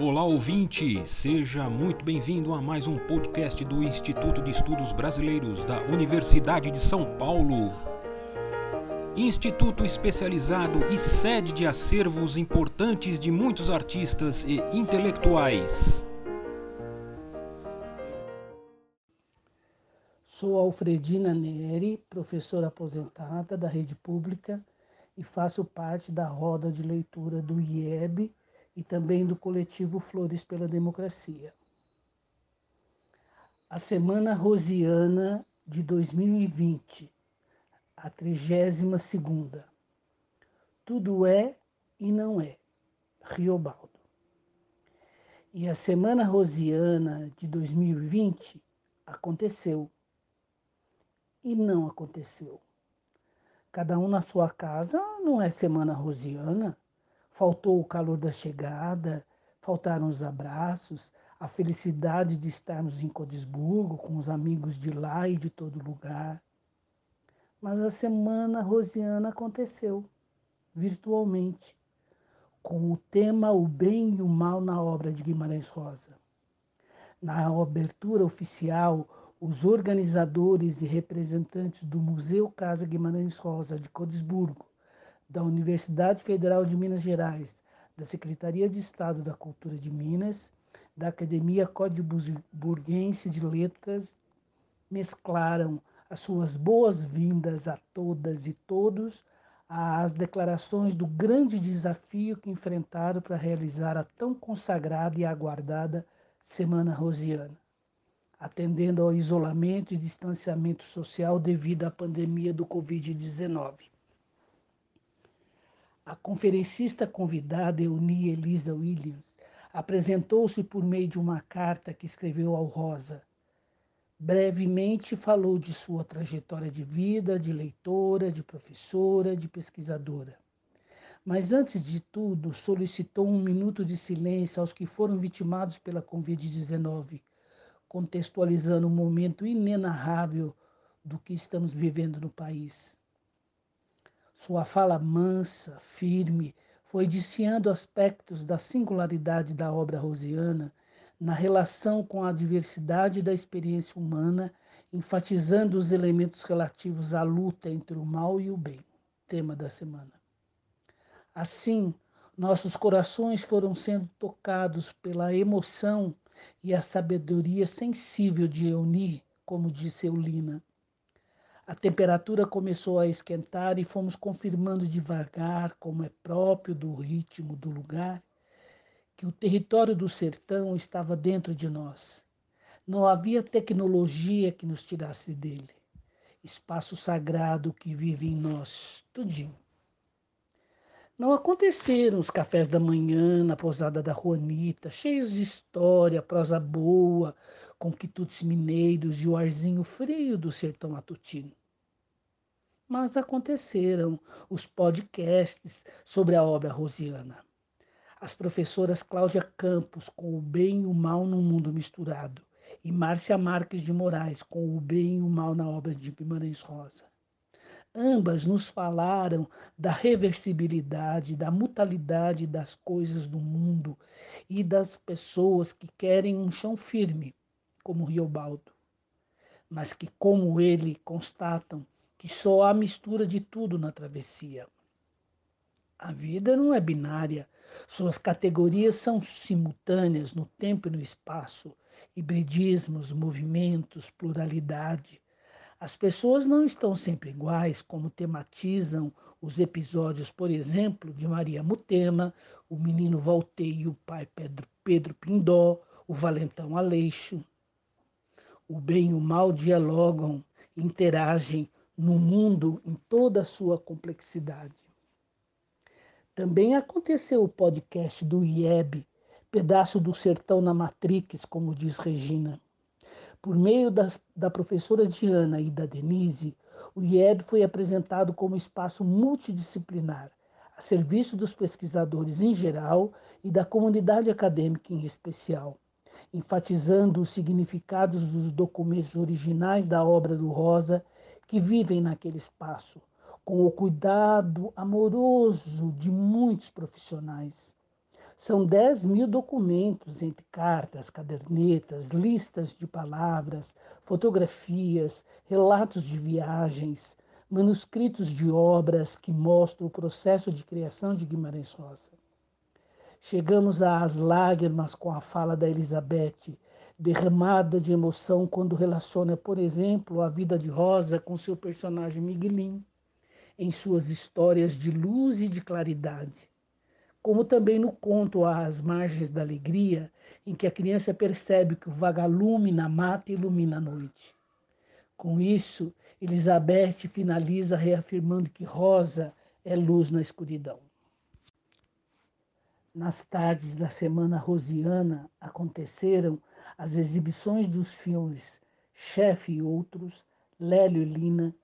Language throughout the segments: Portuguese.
Olá, ouvinte! Seja muito bem-vindo a mais um podcast do Instituto de Estudos Brasileiros da Universidade de São Paulo. Instituto especializado e sede de acervos importantes de muitos artistas e intelectuais. Sou Alfredina Neri, professora aposentada da rede pública e faço parte da roda de leitura do IEB, e também do coletivo Flores pela Democracia. A Semana Rosiana de 2020, a 32ª. Tudo é e não é, Riobaldo. E a Semana Rosiana de 2020 aconteceu e não aconteceu. Cada um na sua casa não é Semana Rosiana. Faltou o calor da chegada, faltaram os abraços, a felicidade de estarmos em Cordisburgo com os amigos de lá e de todo lugar. Mas a Semana Rosiana aconteceu, virtualmente, com o tema O Bem e o Mal na obra de Guimarães Rosa. Na abertura oficial, os organizadores e representantes do Museu Casa Guimarães Rosa de Cordisburgo, da Universidade Federal de Minas Gerais, da Secretaria de Estado da Cultura de Minas, da Academia Cordisburguense de Letras, mesclaram as suas boas-vindas a todas e todos às declarações do grande desafio que enfrentaram para realizar a tão consagrada e aguardada Semana Rosiana, atendendo ao isolamento e distanciamento social devido à pandemia do Covid-19. A conferencista convidada, Eunice Elisa Williams, apresentou-se por meio de uma carta que escreveu ao Rosa. Brevemente falou de sua trajetória de vida, de leitora, de professora, de pesquisadora. Mas, antes de tudo, solicitou um minuto de silêncio aos que foram vitimados pela Covid-19, contextualizando o momento inenarrável do que estamos vivendo no país. Sua fala mansa, firme, foi desfiando aspectos da singularidade da obra rosiana na relação com a diversidade da experiência humana, enfatizando os elementos relativos à luta entre o mal e o bem, tema da semana. Assim, nossos corações foram sendo tocados pela emoção e a sabedoria sensível de Euni, como disse Eulina. A temperatura começou a esquentar e fomos confirmando devagar, como é próprio do ritmo do lugar, que o território do sertão estava dentro de nós. Não havia tecnologia que nos tirasse dele. Espaço sagrado que vive em nós, tudinho. Não aconteceram os cafés da manhã na pousada da Juanita, cheios de história, prosa boa, com quitutes mineiros e o arzinho frio do sertão matutino. Mas aconteceram os podcasts sobre a obra rosiana. As professoras Cláudia Campos com O Bem e o Mal no Mundo Misturado e Márcia Marques de Moraes com O Bem e o Mal na obra de Guimarães Rosa. Ambas nos falaram da reversibilidade, da mutalidade das coisas do mundo e das pessoas que querem um chão firme, como Riobaldo, mas que, como ele, constatam que só há mistura de tudo na travessia. A vida não é binária, suas categorias são simultâneas no tempo e no espaço, hibridismos, movimentos, pluralidade. As pessoas não estão sempre iguais, como tematizam os episódios, por exemplo, de Maria Mutema, o menino Valtei e o pai Pedro Pindó, o Valentão Aleixo. O bem e o mal dialogam, interagem no mundo em toda a sua complexidade. Também aconteceu o podcast do IEB, Pedaço do Sertão na Matrix, como diz Regina. Por meio da professora Diana e da Denise, o IEB foi apresentado como espaço multidisciplinar, a serviço dos pesquisadores em geral e da comunidade acadêmica em especial, enfatizando os significados dos documentos originais da obra do Rosa que vivem naquele espaço, com o cuidado amoroso de muitos profissionais. São 10 mil documentos, entre cartas, cadernetas, listas de palavras, fotografias, relatos de viagens, manuscritos de obras que mostram o processo de criação de Guimarães Rosa. Chegamos às lágrimas com a fala da Elizabeth, derramada de emoção quando relaciona, por exemplo, a vida de Rosa com seu personagem Miguelin, em suas histórias de luz e de claridade, como também no conto As Margens da Alegria, em que a criança percebe que o vagalume na mata ilumina a noite. Com isso, Elizabeth finaliza reafirmando que Rosa é luz na escuridão. Nas tardes da semana rosiana aconteceram as exibições dos filmes Chefe e Outros, Lélio e Lina,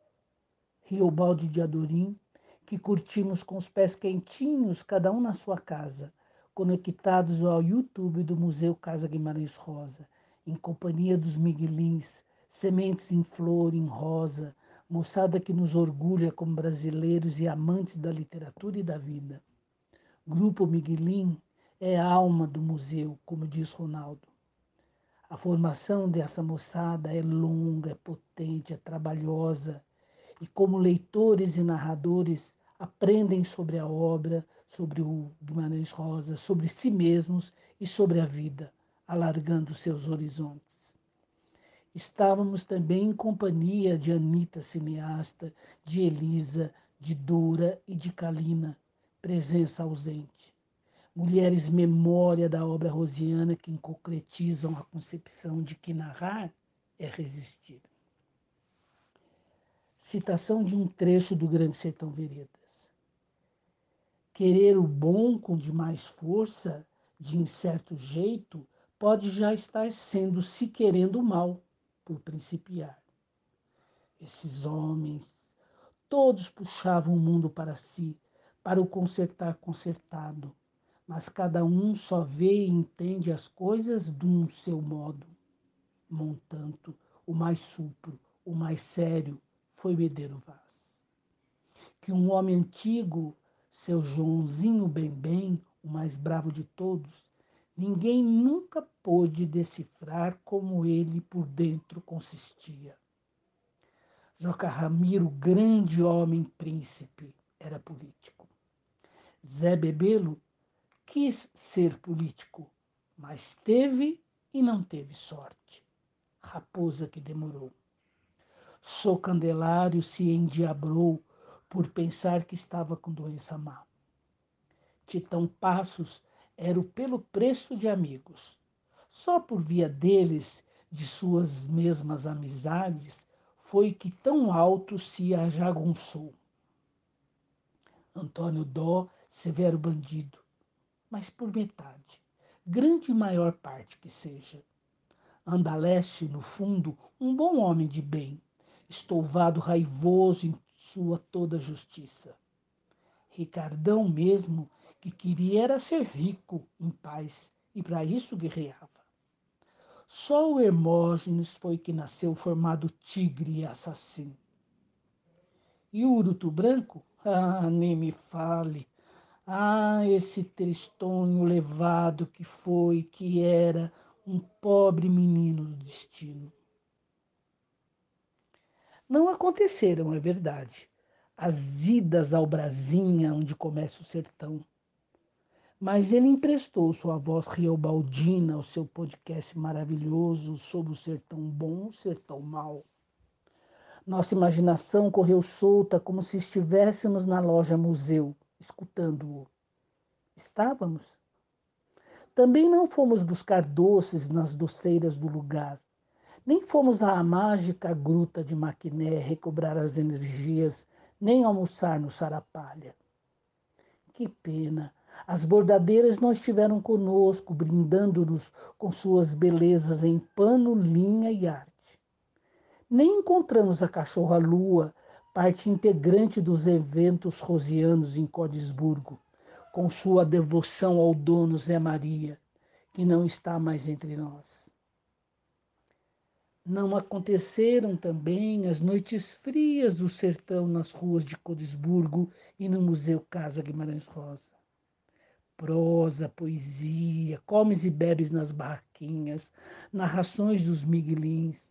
Riobaldo de Adorim, que curtimos com os pés quentinhos, cada um na sua casa, conectados ao YouTube do Museu Casa Guimarães Rosa, em companhia dos Miguelins, sementes em flor, em rosa, moçada que nos orgulha como brasileiros e amantes da literatura e da vida. Grupo Miguelim é a alma do museu, como diz Ronaldo. A formação dessa moçada é longa, é potente, é trabalhosa, e como leitores e narradores aprendem sobre a obra, sobre o Guimarães Rosa, sobre si mesmos e sobre a vida, alargando seus horizontes. Estávamos também em companhia de Anita, cineasta, de Elisa, de Dora e de Kalina, presença ausente. Mulheres memória da obra rosiana que concretizam a concepção de que narrar é resistir. Citação de um trecho do Grande Sertão Veredas. Querer o bom com demais força, de incerto jeito, pode já estar sendo se querendo o mal, por principiar. Esses homens, todos puxavam o mundo para si, para o consertar consertado, mas cada um só vê e entende as coisas de um seu modo. Montanto, o mais supro, o mais sério, foi Medeiro Vaz. Que um homem antigo, seu Joãozinho Bem-Bem, o mais bravo de todos, ninguém nunca pôde decifrar como ele por dentro consistia. Joca Ramiro, grande homem príncipe, era político. Zé Bebelo quis ser político, mas teve e não teve sorte. Raposa que demorou. Sou Candelário se endiabrou por pensar que estava com doença má. Titão Passos era o pelo preço de amigos. Só por via deles, de suas mesmas amizades, foi que tão alto se ajagunçou. Antônio Dó, severo bandido, mas por metade, grande e maior parte que seja. Andaleste, no fundo, um bom homem de bem, estouvado raivoso em sua toda justiça. Ricardão mesmo, que queria era ser rico em paz, e para isso guerreava. Só o Hermógenes foi que nasceu formado tigre e assassino. E o Urutu Branco? Ah, nem me fale. Ah, esse tristonho levado que foi, que era um pobre menino do destino. Não aconteceram, é verdade, as idas ao Brasinha, onde começa o sertão. Mas ele emprestou sua voz riobaldina ao seu podcast maravilhoso sobre o sertão bom, o sertão mau. Nossa imaginação correu solta como se estivéssemos na loja-museu, escutando-o. Estávamos? Também não fomos buscar doces nas doceiras do lugar. Nem fomos à mágica gruta de Maquiné recobrar as energias, nem almoçar no Sarapalha. Que pena! As bordadeiras não estiveram conosco, brindando-nos com suas belezas em pano, linha e arte. Nem encontramos a cachorra-lua, parte integrante dos eventos rosianos em Cordisburgo, com sua devoção ao dono Zé Maria, que não está mais entre nós. Não aconteceram também as noites frias do sertão nas ruas de Cordisburgo e no Museu Casa Guimarães Rosa. prosa, poesia, comes e bebes nas barraquinhas, narrações dos miguelins.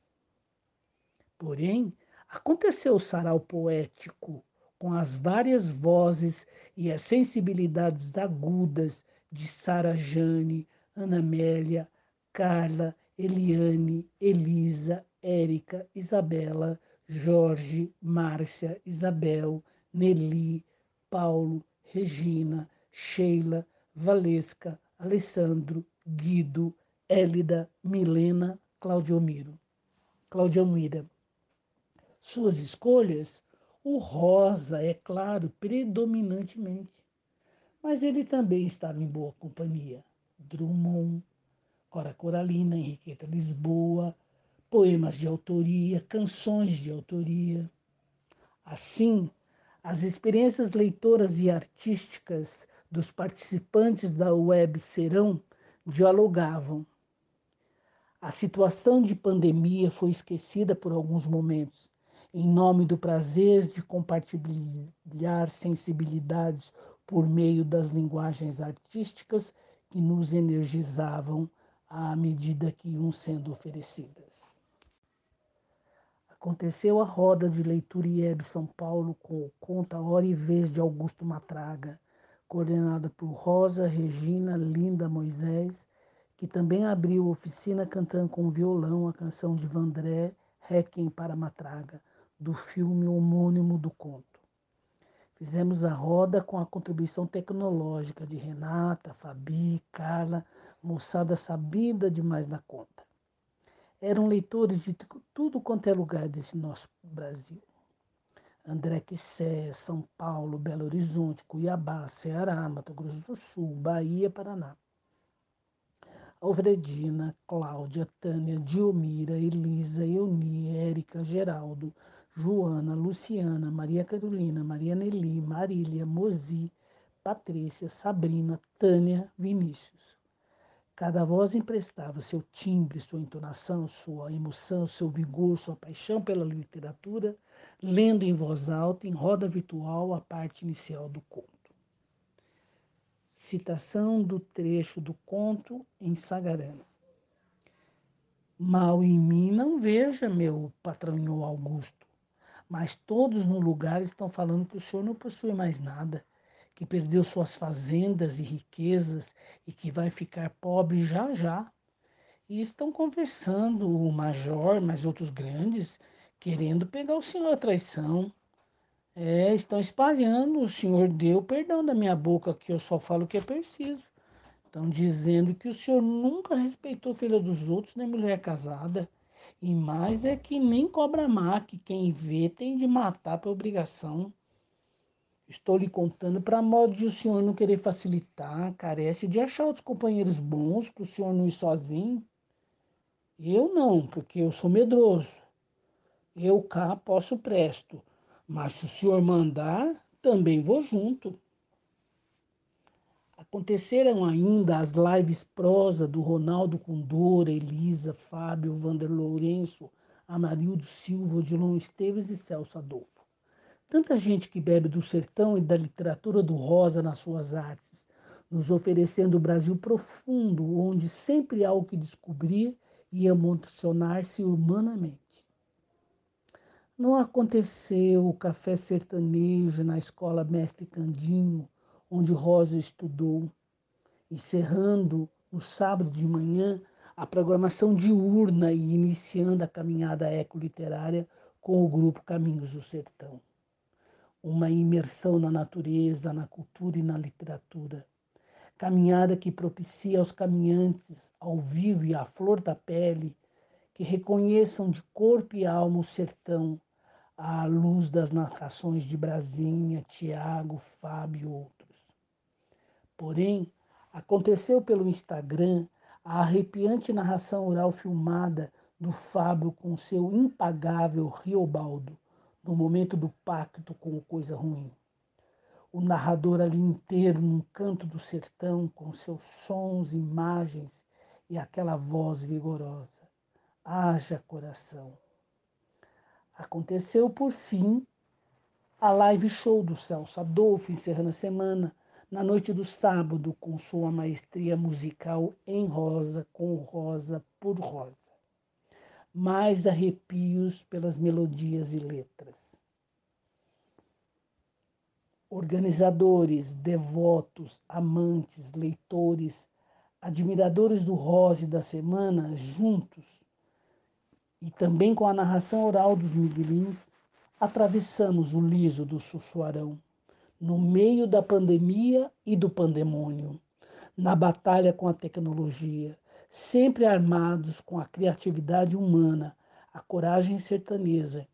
Porém, aconteceu o sarau poético, com as várias vozes e as sensibilidades agudas de Sara Jane, Ana Amélia, Carla, Eliane, Elisa, Érica, Isabela, Jorge, Márcia, Isabel, Nelly, Paulo, Regina, Sheila, Valesca, Alessandro, Guido, Hélida, Milena, Claudiomira. Suas escolhas, o rosa, é claro, predominantemente. Mas ele também estava em boa companhia. Drummond, Cora Coralina, Henriqueta Lisboa, poemas de autoria, canções de autoria. Assim, as experiências leitoras e artísticas dos participantes da Web Serão dialogavam. A situação de pandemia foi esquecida por alguns momentos, em nome do prazer de compartilhar sensibilidades por meio das linguagens artísticas que nos energizavam à medida que iam sendo oferecidas. Aconteceu a roda de leitura IEB São Paulo com o conto A Hora e Vez de Augusto Matraga, coordenada por Rosa, Regina, Linda Moisés, que também abriu oficina cantando com violão a canção de Vandré, Requiem para Matraga, do filme homônimo do conto. Fizemos a roda com a contribuição tecnológica de Renata, Fabi, Carla, moçada sabida demais da conta. Eram leitores de tudo quanto é lugar desse nosso Brasil. André Quissé, São Paulo, Belo Horizonte, Cuiabá, Ceará, Mato Grosso do Sul, Bahia, Paraná. Alfredina, Cláudia, Tânia, Diomira, Elisa, Euni, Érica, Geraldo, Joana, Luciana, Maria Carolina, Maria Nelly, Marília, Mozi, Patrícia, Sabrina, Tânia, Vinícius. Cada voz emprestava seu timbre, sua entonação, sua emoção, seu vigor, sua paixão pela literatura, lendo em voz alta, em roda virtual, a parte inicial do conto. Citação do trecho do conto em Sagarana. Mal em mim não veja, meu patranhou Augusto, mas todos no lugar estão falando que o senhor não possui mais nada, que perdeu suas fazendas e riquezas e que vai ficar pobre já já. E estão conversando o major, mas outros grandes, querendo pegar o senhor à traição. Estão espalhando, o senhor deu perdão da minha boca, que eu só falo o que é preciso. Estão dizendo que o senhor nunca respeitou filha dos outros, nem mulher casada. E mais é que nem cobra má, que quem vê tem de matar por obrigação. Estou lhe contando para modo de o senhor não querer facilitar, carece de achar outros companheiros bons para o senhor não ir sozinho. Eu não, porque eu sou medroso. Eu cá posso presto, mas se o senhor mandar, também vou junto. Aconteceram ainda as lives prosa do Ronaldo com Dora, Elisa, Fábio, Vander Lourenço, Amarildo Silva, Odilon Esteves e Celso Adolfo. Tanta gente que bebe do sertão e da literatura do rosa nas suas artes, nos oferecendo o Brasil profundo, onde sempre há o que descobrir e emocionar-se humanamente. Não aconteceu o café sertanejo na escola Mestre Candinho, onde Rosa estudou, encerrando no sábado de manhã a programação diurna e iniciando a caminhada ecoliterária com o grupo Caminhos do Sertão. Uma imersão na natureza, na cultura e na literatura. Caminhada que propicia aos caminhantes, ao vivo e à flor da pele, que reconheçam de corpo e alma o sertão, à luz das narrações de Brasinha, Tiago, Fábio e outros. Porém, aconteceu pelo Instagram a arrepiante narração oral filmada do Fábio com seu impagável Riobaldo, no momento do pacto com o Coisa Ruim. O narrador ali inteiro, num canto do sertão, com seus sons, imagens e aquela voz vigorosa. Haja coração! Aconteceu, por fim, a live show do Celso Adolfo, encerrando a semana, Na noite do sábado, com sua maestria musical em rosa, com rosa, por rosa. Mais arrepios pelas melodias e letras. Organizadores, devotos, amantes, leitores, admiradores do rosa e da semana, juntos, e também com a narração oral dos miguelins, atravessamos o liso do Sussuarão, no meio da pandemia e do pandemônio, na batalha com a tecnologia, sempre armados com a criatividade humana, a coragem sertaneja,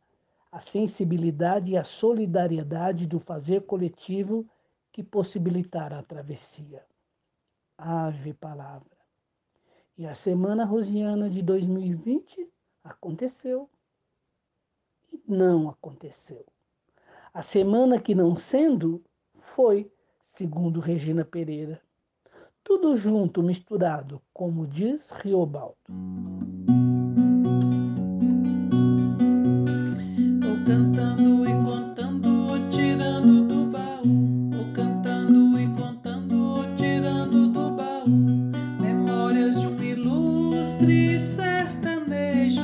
a sensibilidade e a solidariedade do fazer coletivo que possibilitará a travessia. Ave palavra. E a Semana Rosiana de 2020 aconteceu e não aconteceu. A semana que não sendo foi, segundo Regina Pereira. Tudo junto, misturado, como diz Riobaldo. Vou cantando e contando, tirando do baú. Vou cantando e contando, tirando do baú. Memórias de um ilustre sertanejo.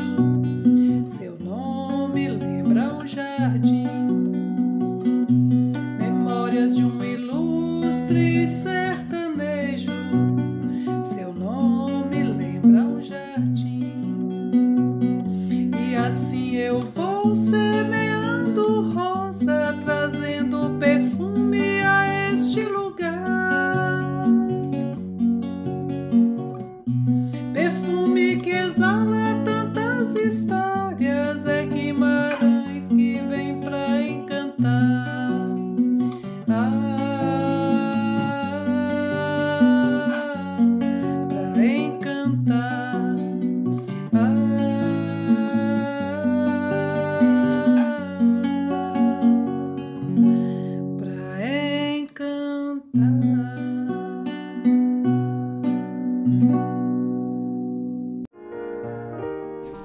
Seu nome lembra um jardim.